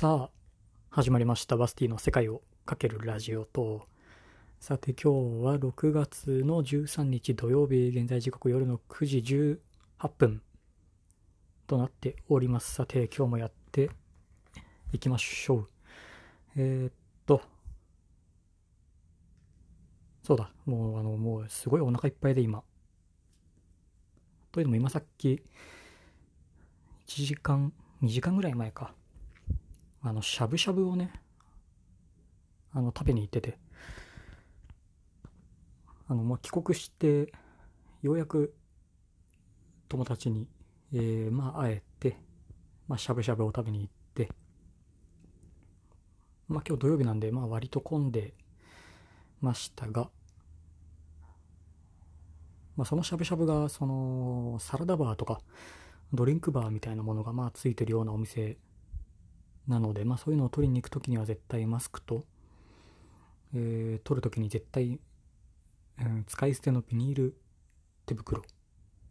さあ始まりました、バスティの世界をかけるラジオと。さて今日は6月の13日土曜日、現在時刻夜の9時18分となっております。さて今日もやっていきましょう。そうだ、もうすごいお腹いっぱいで今。というのも今さっき2時間ぐらい前か、しゃぶしゃぶをね、食べに行ってて、もう帰国してようやく友達に、会えて、しゃぶしゃぶを食べに行って、今日土曜日なんで、割と混んでましたが、そのしゃぶしゃぶがサラダバーとかドリンクバーみたいなものがついてるようなお店なので、そういうのを取りに行くときには絶対マスクと、取るときに絶対、使い捨てのビニール手袋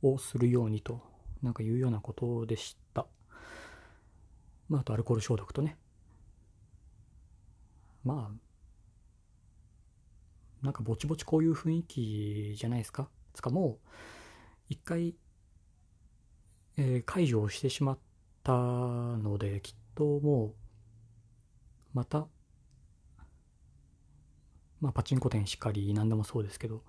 をするようにというようなことでした。あとアルコール消毒とね。ぼちぼちこういう雰囲気じゃないですか。つかもう一回、解除をしてしまったので、きっともうまた、パチンコ店しかり何でもそうですけど、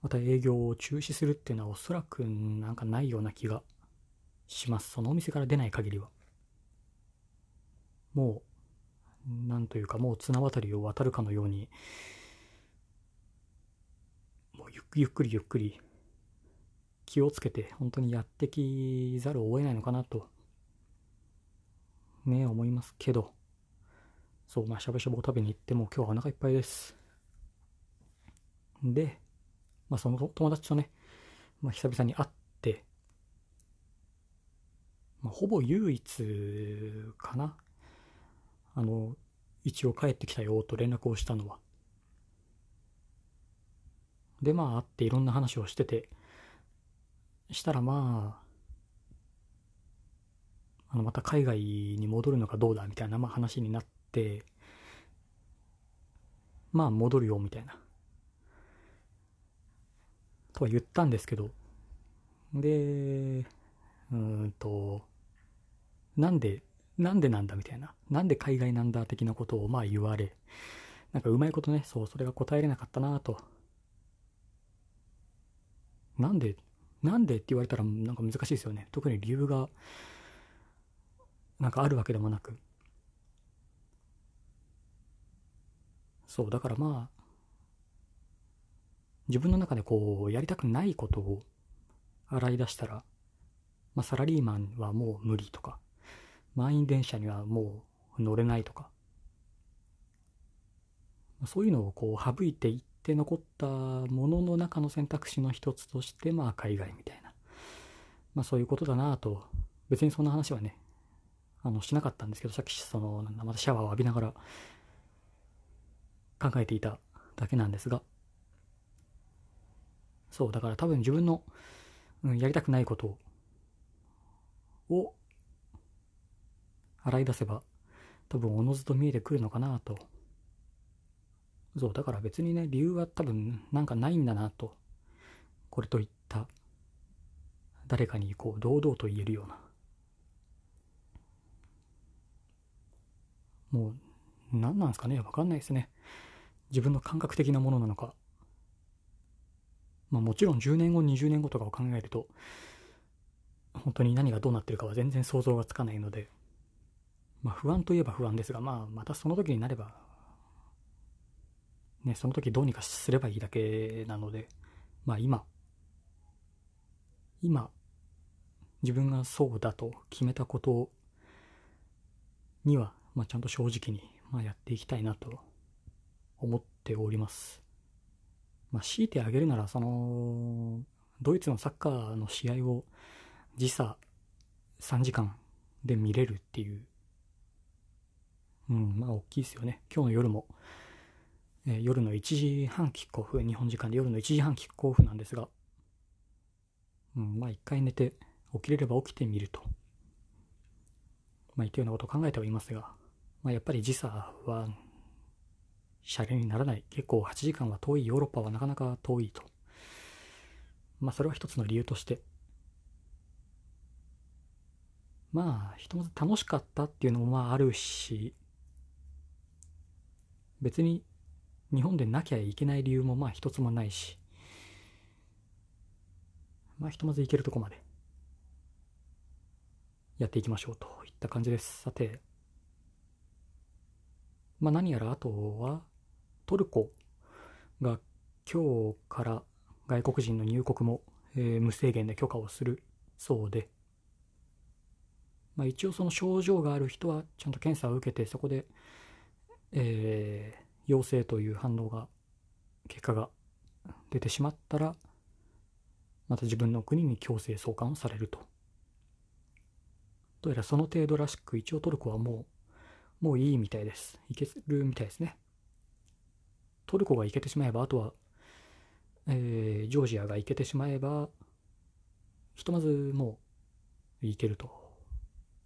また営業を中止するっていうのはおそらくないような気がします。そのお店から出ない限りは。もうもう綱渡りを渡るかのように、ゆっくり気をつけて本当にやってきざるを得ないのかなと思いますけど、そうしゃぶしゃぶを食べに行って、もう今日はお腹いっぱいです。で、その友達とね、久々に会って、ほぼ唯一かな、一応帰ってきたよと連絡をしたのは。で会っていろんな話をしてて、したらまた海外に戻るのかどうだみたいな話になって、戻るよみたいなとは言ったんですけど、でなんでなんだみたいな、なんで海外なんだ的なことを言われ、うまいことね、それが答えれなかったなと。なんでって言われたら難しいですよね。特に理由があるわけでもなく。そうだから自分の中でやりたくないことを洗い出したら、サラリーマンはもう無理とか、満員電車にはもう乗れないとか、そういうのを省いていってで残ったものの中の選択肢の一つとして、海外みたいな、そういうことだなぁと。別にそんな話はね、しなかったんですけど、さっきまたシャワーを浴びながら考えていただけなんですが、そうだから多分自分の、やりたくないことを洗い出せば多分おのずと見えてくるのかなぁと。そうだから別にね、理由は多分ないんだなと、これといった誰かに堂々と言えるような、もう何なんですかね、分かんないですね。自分の感覚的なものなのか、もちろん10年後20年後とかを考えると本当に何がどうなってるかは全然想像がつかないので、不安といえば不安ですが、またその時になればね、その時どうにかすればいいだけなので、今自分がそうだと決めたことには、ちゃんと正直に、やっていきたいなと思っております。強いてあげるなら、ドイツのサッカーの試合を時差3時間で見れるっていう、大きいですよね。今日の夜も夜の1時半キックオフ、日本時間で夜の1時半キックオフなんですが、一回寝て起きれれば起きてみると、言ったようなことを考えてはいますが、やっぱり時差はシャレにならない。結構8時間は遠い、ヨーロッパはなかなか遠いと。それは一つの理由として。ひとまず楽しかったっていうのもあるし、別に日本でなきゃいけない理由も一つもないし、ひとまず行けるとこまでやっていきましょうといった感じです。さて、何やらあとはトルコが今日から外国人の入国も、無制限で許可をするそうで、一応その症状がある人はちゃんと検査を受けて、そこで、陽性という反応が、結果が出てしまったら、また自分の国に強制送還をされると。どうやらその程度らしく、一応トルコはもういいみたいです。いけるみたいですね。トルコがいけてしまえば、あとは、ジョージアがいけてしまえば、ひとまずもういけると。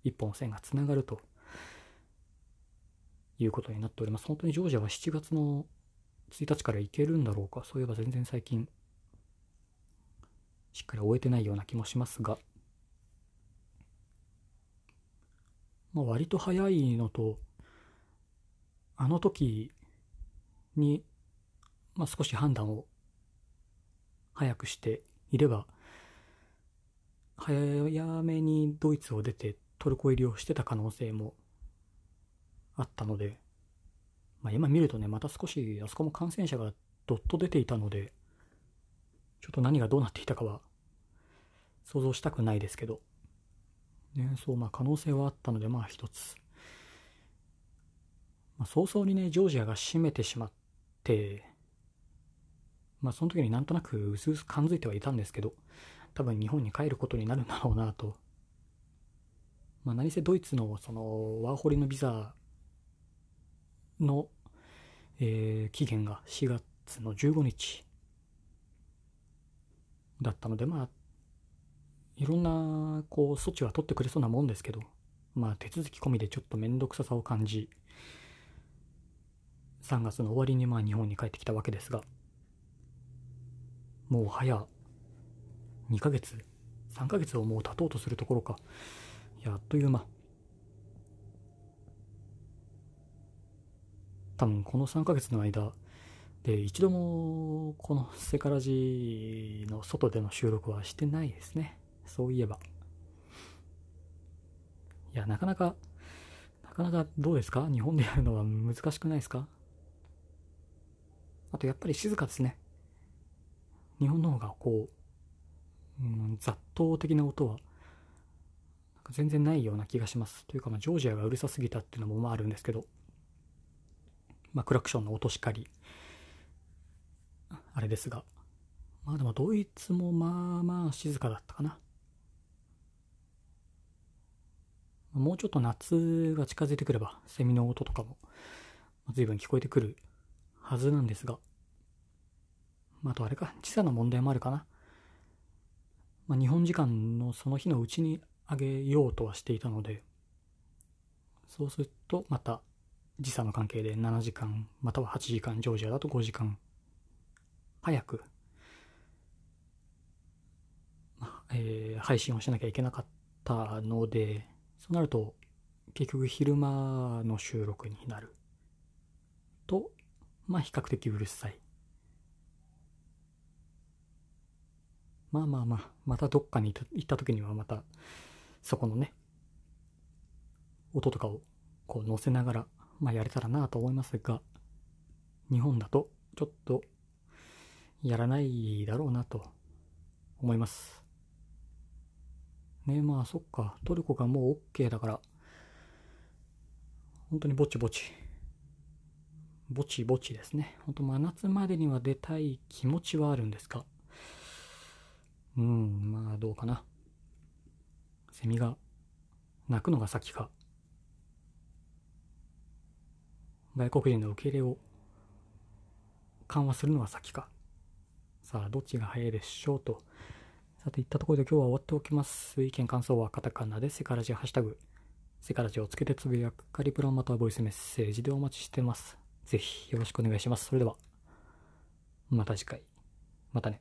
一本線がつながるということになっております。本当にジョージアは7月の1日からいけるんだろうか。そういえば全然最近、しっかり終えてないような気もしますが、割と早いのと、あの時に、少し判断を早くしていれば、早めにドイツを出てトルコ入りをしてた可能性もあったので、今見るとまた少しあそこも感染者がどっと出ていたので、ちょっと何がどうなっていたかは想像したくないですけど、そう、可能性はあったので、一つ。早々にジョージアが閉めてしまって、その時になんとなくうすうす感づいてはいたんですけど、多分日本に帰ることになるんだろうなと。何せドイツのそのワーホリのビザの、期限が4月の15日だったので、いろんな措置は取ってくれそうなもんですけど、手続き込みでちょっと面倒くささを感じ、3月の終わりに日本に帰ってきたわけですが、もう早2ヶ月、3ヶ月をもう経とうとするところか、やっという間。多分この3ヶ月の間で一度もこのセカラジの外での収録はしてないですね。そういえば。いや、なかなかどうですか？日本でやるのは難しくないですか？あとやっぱり静かですね。日本の方が雑踏的な音は全然ないような気がします。というか、ジョージアがうるさすぎたっていうのもあるんですけど、クラクションの音しかり、あれですが、でもドイツも静かだったかな。もうちょっと夏が近づいてくればセミの音とかも随分聞こえてくるはずなんですが、あとあれか、時差の問題もあるかな。日本時間のその日のうちにあげようとはしていたので、そうするとまた時差の関係で7時間または8時間、ジョージアだと5時間早く、配信をしなきゃいけなかったので、そうなると結局昼間の収録になると、比較的うるさい。またどっかに行った時にはまたそこの音とかを乗せながら、やれたらなと思いますが、日本だとちょっとやらないだろうなと思います。そっか、トルコがもう OK だから、本当にぼちぼちですね。本当真夏までには出たい気持ちはあるんですが、どうかな。セミが鳴くのが先か、外国人の受け入れを緩和するのが先か、さあどっちが早いでしょうと。さて、いったところで今日は終わっておきます。意見感想はカタカナでセカラジ、ハッシュタグセカラジをつけてつぶやくカリプラまたはボイスメッセージでお待ちしてます。ぜひよろしくお願いします。それではまた次回、またね。